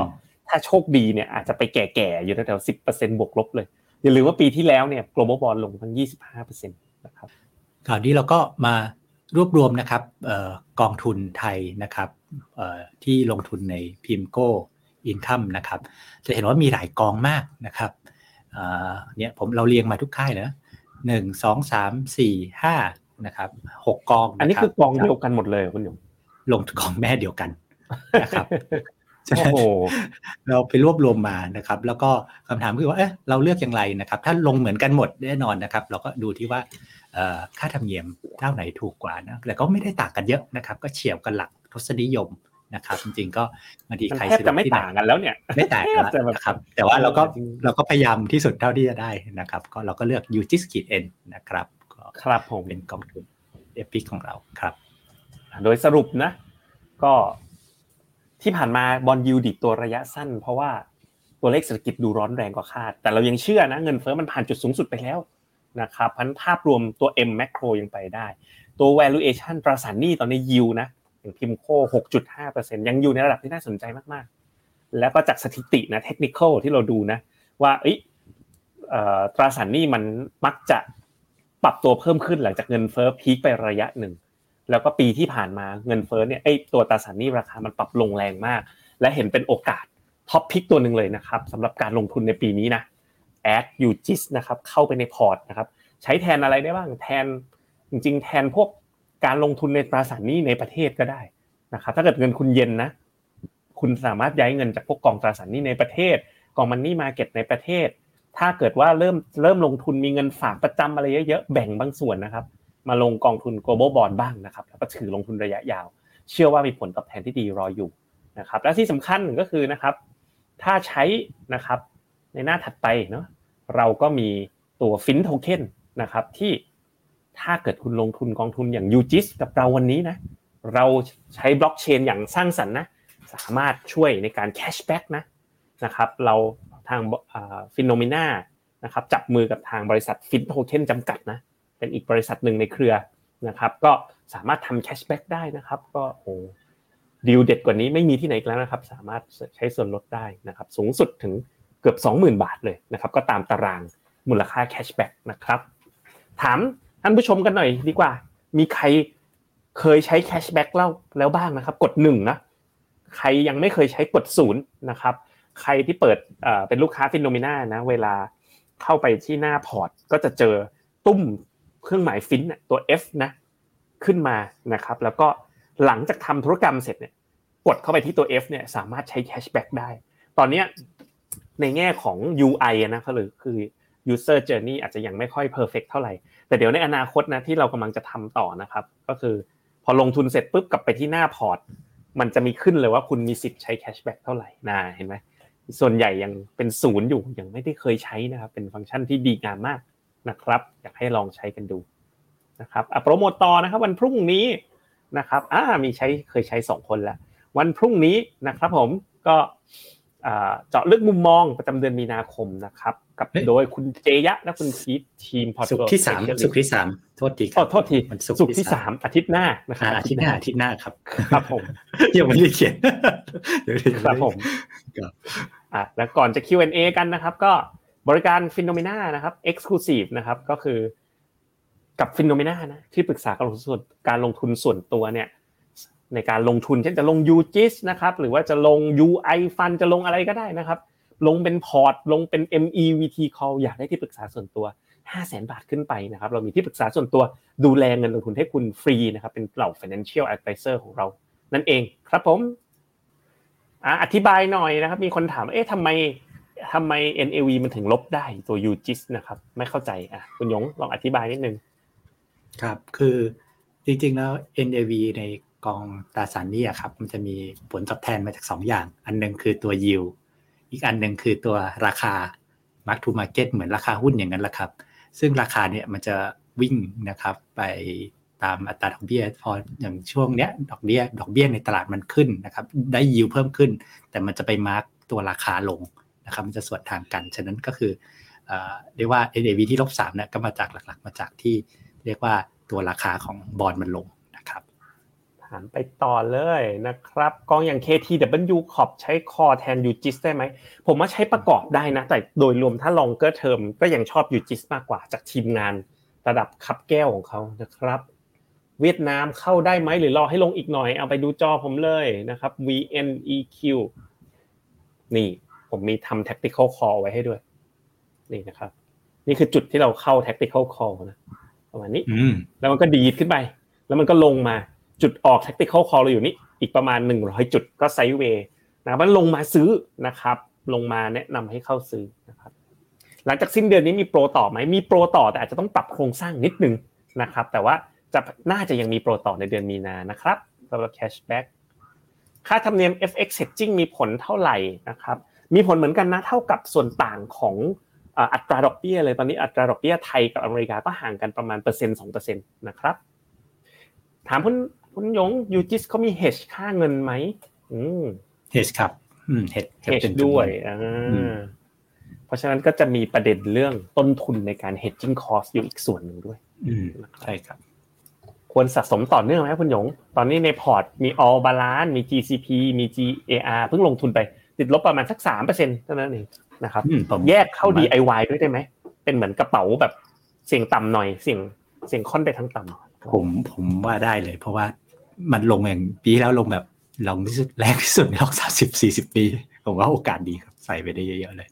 ถ้าโชคดีเนี่ยอาจจะไปแก่ๆอยู่แถว 10% บวกลบเลยอย่าลืมว่าปีที่แล้วเนี่ย Global Bond ลงทั้ง 25% นะครับคราวนี้เราก็มารวบรวมนะครับกองทุนไทยนะครับที่ลงทุนใน PIMCO Income นะครับจะเห็นว่ามีหลายกองมากนะครับเนี่ยเราเรียงมาทุกค่ายนะ1 2 3 4 5นะครับ6กองอันนี้คือกองเดียวกันหมดเลยคุณหยงลงกองแม่เดียวกันนะครับโอ้โหเราไปรวบรวมมานะครับแล้วก็คำถามคือว่าเราเลือกอย่างไรนะครับถ้าลงเหมือนกันหมดแน่นอนนะครับเราก็ดูที่ว่าค่าธรรมเนียมเท่าไหนถูกกว่านะแต่ก็ไม่ได้ต่างกันเยอะนะครับก็เฉียบกันหลักทศนิยมนะครับจริงๆก็บางทีใครจะไม่ต่างกันแล้วเนี่ยไม่ต่างกันนะครับแต่ว่าเราก็พยายามที่สุดเท่าที่จะได้นะครับก็เราก็เลือก UGIS-N นะครับก็ครับผมเป็นกองทุน EPIC ของเราครับโดยสรุปนะก็ที่ผ่านมาบอนด์ยิลด์ดิบตัวระยะสั้นเพราะว่าตัวเลขเศรษฐกิจดูร้อนแรงกว่าคาดแต่เรายังเชื่อนะเงินเฟ้อมันผ่านจุดสูงสุดไปแล้วนะครับพันภาพรวมตัว M Macro ยังไปได้ตัว valuation ตราสารหนี้ตอนนี้ยิลด์นะอย่างPIMCO 6.5% ยังอยู่ในระดับที่น่าสนใจมากๆแล้วก็จากสถิตินะเทคนิคอลที่เราดูนะว่าตราสารหนี้มันมักจะปรับตัวเพิ่มขึ้นหลังจากเงินเฟ้อพีคไประยะหนึ่งแล้วก็ปีที่ผ่านมาเงินเฟ้อเนี่ยตัวตราสารหนี้ราคามันปรับลงแรงมากและเห็นเป็นโอกาสท็อปพิกตัวนึงเลยนะครับสำหรับการลงทุนในปีนี้นะแอด UGIS นะครับเข้าไปในพอร์ตนะครับใช้แทนอะไรได้บ้างแทนจริงๆแทนพวกการลงทุนในตราสารหนี้ในประเทศก็ได้นะครับถ้าเกิดเงินคุณเย็นนะคุณสามารถย้ายเงินจากพวกกองตราสารหนี้ในประเทศกองมันนี่มาร์เก็ตในประเทศถ้าเกิดว่าเริ่มลงทุนมีเงินฝากประจำอะไรเยอะๆแบ่งบางส่วนนะครับมาลงกองทุน Global Bond บ้างนะครับแล้วก็ถือลงทุนระยะยาวเชื่อว่ามีผลตอบแทนที่ดีรออยู่นะครับและที่สำคัญก็คือนะครับถ้าใช้นะครับในหน้าถัดไปเนาะเราก็มีตัว FIN Token นะครับที่ถ้าเกิดคุณลงทุนกองทุนอย่าง UGIS กับเราวันนี้นะเราใช้บล็อกเชนอย่างสร้างสรรค์นะสามารถช่วยในการแคชแบ็กนะครับเราทาง FINNOMENA นะครับจับมือกับทางบริษัท FIN Token จำกัดนะเป็นอีกบริษัทหนึ่งในเครือนะครับก็สามารถทำแคชแบ็กได้นะครับก็โอ้ดีลเด็ดกว่านี้ไม่มีที่ไหนอีกแล้วนะครับสามารถใช้ส่วนลดได้นะครับสูงสุดถึงเกือบ 20,000 บาทเลยนะครับก็ตามตารางมูลค่าแคชแบ็กนะครับถามท่านผู้ชมกันหน่อยดีกว่ามีใครเคยใช้แคชแบ็กแล้วบ้างนะครับกด1นะใครยังไม่เคยใช้กด0นะครับ ใครที่เปิดเป็นลูกค้า FINNOMENA นะเวลาเข้าไปที่หน้าพอร์ตก็จะเจอตุ้มเครื่องหมายฟินน่ะตัว F นะขึ้นมานะครับแล้วก็หลังจากทำธุรกรรมเสร็จเนี่ยกดเข้าไปที่ตัว F เนี่ยสามารถใช้แคชแบ็กได้ตอนเนี้ยในแง่ของ UI อ่ะนะคือ user journey อาจจะยังไม่ค่อย perfect เท่าไหร่แต่เดี๋ยวในอนาคตนะที่เรากำลังจะทำต่อนะครับก็คือพอลงทุนเสร็จปุ๊บกลับไปที่หน้าพอร์ตมันจะมีขึ้นเลยว่าคุณมีสิทธิ์ใช้แคชแบ็กเท่าไหร่นะเห็นมั้ยส่วนใหญ่ยังเป็นศูนย์อยู่ยังไม่ได้เคยใช้นะครับเป็นฟังก์ชันที่ดีงามมากนะครับอยากให้ลองใช้กันดูนะครับโปรโมตต่อนะครับวันพรุ่งนี้นะครับมีเคยใช้2คนแล้ววันพรุ่งนี้นะครับผมก็เจาะลึกมุมมองประจำเดือนมีนาคมนะครับกับโดยคุณเจยะและคุณพีททีมพอร์ตโฟลิโอศุกร์ที่ 3โทษทีศุกร์ที่3อาทิตย์หน้านะครับอาทิตย์หน้าครับครับผมยังไม่ได้เขียนครับผมแล้วก่อนจะ Q&A กันนะครับก็บริการ FINNOMENA นะครับ Exclusive นะครับก็คือกับ FINNOMENA นะที่ปรึกษาการลงทุนส่วนตัวเนี่ยในการลงทุนเช่นจะลง UGIS นะครับหรือว่าจะลง UI Fund จะลงอะไรก็ได้นะครับลงเป็นพอร์ตลงเป็น MEVT Call อยากได้ที่ปรึกษาส่วนตัว 500,000 บาทขึ้นไปนะครับเรามีที่ปรึกษาส่วนตัวดูแลเงินลงทุนให้คุณฟรีนะครับเป็นเหล่า Financial Advisor ของเรานั่นเองครับผมอธิบายหน่อยนะครับมีคนถามเอ๊ะทำไม NAV มันถึงลบได้ตัว UGIS นะครับไม่เข้าใจคุณยงลองอธิบายนิดนึงครับคือจริงๆแล้ว NAV ในกองตราสารหนี้ครับมันจะมีผลตอบแทนมาจาก2อย่างอันนึงคือตัว yield อีกอันนึงคือตัวราคา mark to market เหมือนราคาหุ้นอย่างนั้นแหละครับซึ่งราคาเนี่ยมันจะวิ่งนะครับไปตามอัตราดอกเบี้ยพออย่างช่วงเนี้ยดอกเบี้ยในตลาดมันขึ้นนะครับได้ yield เพิ่มขึ้นแต่มันจะไป mark ตัวราคาลงนะครับมันจะสวนทางกันฉะนั้นก็คือเรียกว่า NAV ที่ -3 เนี่ยก็มาจากหลักๆมาจากที่เรียกว่าตัวราคาของบอนด์มันลงนะครับถามไปต่อเลยนะครับกองอย่าง KTW Corp ใช้ Core แทน UGIS ได้ไหมผมว่าใช้ประกอบได้นะแต่โดยรวมถ้า Longer Term ก็ยังชอบ UGIS มากกว่าจากทีมงานระดับคับแก้วของเขานะครับเวียดนามเข้าได้ไหมหรือรอให้ลงอีกหน่อยเอาไปดูจอผมเลยนะครับ VNEQ นี่ผมมีทำ tactical call ไว้ให้ด้วยนี่นะครับนี่คือจุดที่เราเข้า tactical call นะประมาณนี้แล้วมันก็ดีดขึ้นไปแล้วมันก็ลงมาจุดออก tactical call เราอยู่นี่อีกประมาณ100จุดก็ไซด์เวย์นะครับมันลงมาซื้อนะครับลงมาแนะนำให้เข้าซื้อนะครับหลังจากสิ้นเดือนนี้มีโปรต่อมั้ยมีโปรต่อแต่อาจจะต้องปรับโครงสร้างนิดนึงนะครับแต่ว่าน่าจะยังมีโปรต่อในเดือนมีนานะครับสำหรับ cashback ค่าธรรมเนียม FX hedging มีผลเท่าไหร่นะครับมีผลเหมือนกันนะเท่ากับส่วนต่างของอัตราดอกเบี้ยเลยตอนนี้อัตราดอกเบี้ยไทยกับอเมริกาก็ห่างกันประมาณ 1% 2% นะครับถามคุณยง UGIS เค้ามี hedge ค่าเงินมั้ยhedge ครับhedge ด้วยเพราะฉะนั้นก็จะมีประเด็นเรื่องต้นทุนในการ hedging cost อยู่อีกส่วนนึงด้วยใช่ครับควรสะสมต่อเนื่องมั้ยคุณยงตอนนี้ในพอร์ตมี all balance มี GCP มี GAR เพิ่งลงทุนไปติดลบประมาณสัก 3% เท่านั้นเองนะครับแยกเข้า DIY ด้วยได้มั้ยเป็นเหมือนกระเป๋าแบบเสี่ยงต่ำหน่อยเสี่ยงค่อนไปทางต่ำผมว่าได้เลยเพราะว่ามันลงอย่างปีแล้วลงแบบลงที่สุดแรงที่สุดในรอบ30 40ปีผมว่าโอกาสดีครับใส่ไปได้เยอะๆเลย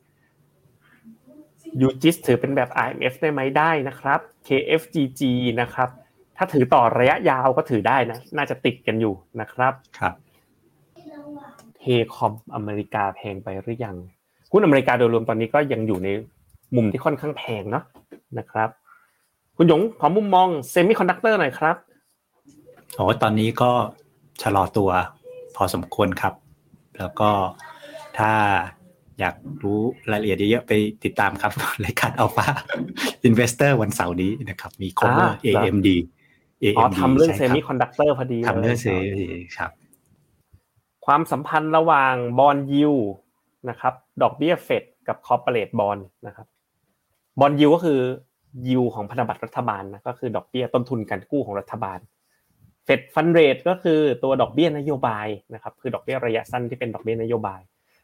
UGIS ถือเป็นแบบ IMF ได้มั้ยได้นะครับ KFGG นะครับถ้าถือต่อระยะยาวก็ถือได้นะน่าจะติดกันอยู่นะครับครับเทคอมอเมริกาแพงไปหรือยังหุ้นอเมริกาโดยรวมตอนนี้ก็ยังอยู่ในมุมที่ค่อนข้างแพงเนาะนะครับคุณหยงขอมุมมองเซมิคอนดักเตอร์หน่อยครับตอนนี้ก็ชะลอตัวพอสมควรครับแล้วก็ถ้าอยากรู้รายละเอียดเยอะๆไปติดตามครับรายการ Alpha Investor วันเสาร์นี้นะครับมีคอมเมอร์ AMD ทำเรื่องเซมิคอนดักเตอร์พอดีทำเรื่องเซมิครับความสัมพันธ์ระหว่าง Bond Yield นะครับดอกเบี้ยเฟดกับ Corporate Bond นะครับ Bond Yield ก็คือ Yield ของพันธบัตรรัฐบาลนะก็คือดอกเบี้ยต้นทุนการกู้ของรัฐบาล Fed Fund Rate ก็คือตัวดอกเบี้ยนโยบายนะครับคือดอกเบี้ยระยะสั้นที่เป็นดอกเบี้ยนโยบาย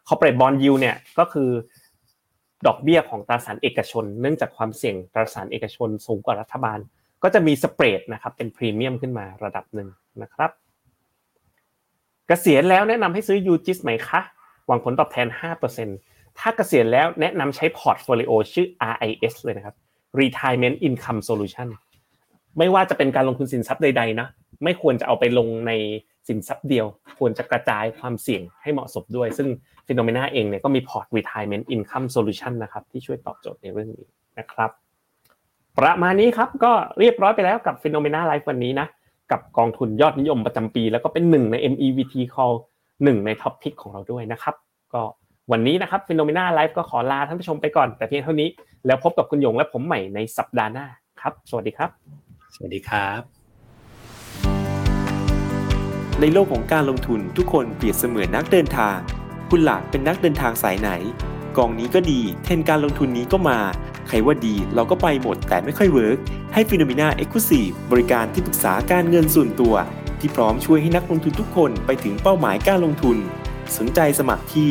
Corporate Bond Yield เนี่ยก็คือดอกเบี้ยของตราสารเอกชนเนื่องจากความเสี่ยงตราสารเอกชนสูงกว่ารัฐบาลก็จะมีสเปรดนะครับเป็นพรีเมียมขึ้นมาระดับนึงนะครับเกษียณแล้วแนะนำให้ซื้อ UGIS ไหมคะ หวังผลตอบแทน 5% ถ้าเกษียณแล้วแนะนำใช้พอร์ตโฟลิโอชื่อ RIS เลยนะครับ Retirement Income Solution ไม่ว่าจะเป็นการลงทุนสินทรัพย์ใดๆนะไม่ควรจะเอาไปลงในสินทรัพย์เดียวควรจะกระจายความเสี่ยงให้เหมาะสมด้วยซึ่ง FINNOMENA เองเนี่ยก็มีพอร์ต Retirement Income Solution นะครับที่ช่วยตอบโจทย์ในเรื่องนี้นะครับประมาณนี้ครับก็เรียบร้อยไปแล้วกับ FINNOMENA Live วันนี้นะกับกองทุนยอดนิยมประจำปีแล้วก็เป็น1ใน MEVT Call 1ใน Top Pick ของเราด้วยนะครับก็วันนี้นะครับ FINNOMENA Live ก็ขอลาท่านผู้ชมไปก่อนแต่เพียงเท่านี้แล้วพบกับคุณหยงและผมใหม่ในสัปดาห์หน้าครับสวัสดีครับสวัสดีครับในโลกของการลงทุนทุกคนเปรียบเสมือนนักเดินทางคุณหลักเป็นนักเดินทางสายไหนกองนี้ก็ดีเทรนด์การลงทุนนี้ก็มาใครว่าดีเราก็ไปหมดแต่ไม่ค่อยเวิร์กให้ FINNOMENA Exclusive บริการที่ปรึกษาการเงินส่วนตัวที่พร้อมช่วยให้นักลงทุนทุกคนไปถึงเป้าหมายการลงทุนสนใจสมัครที่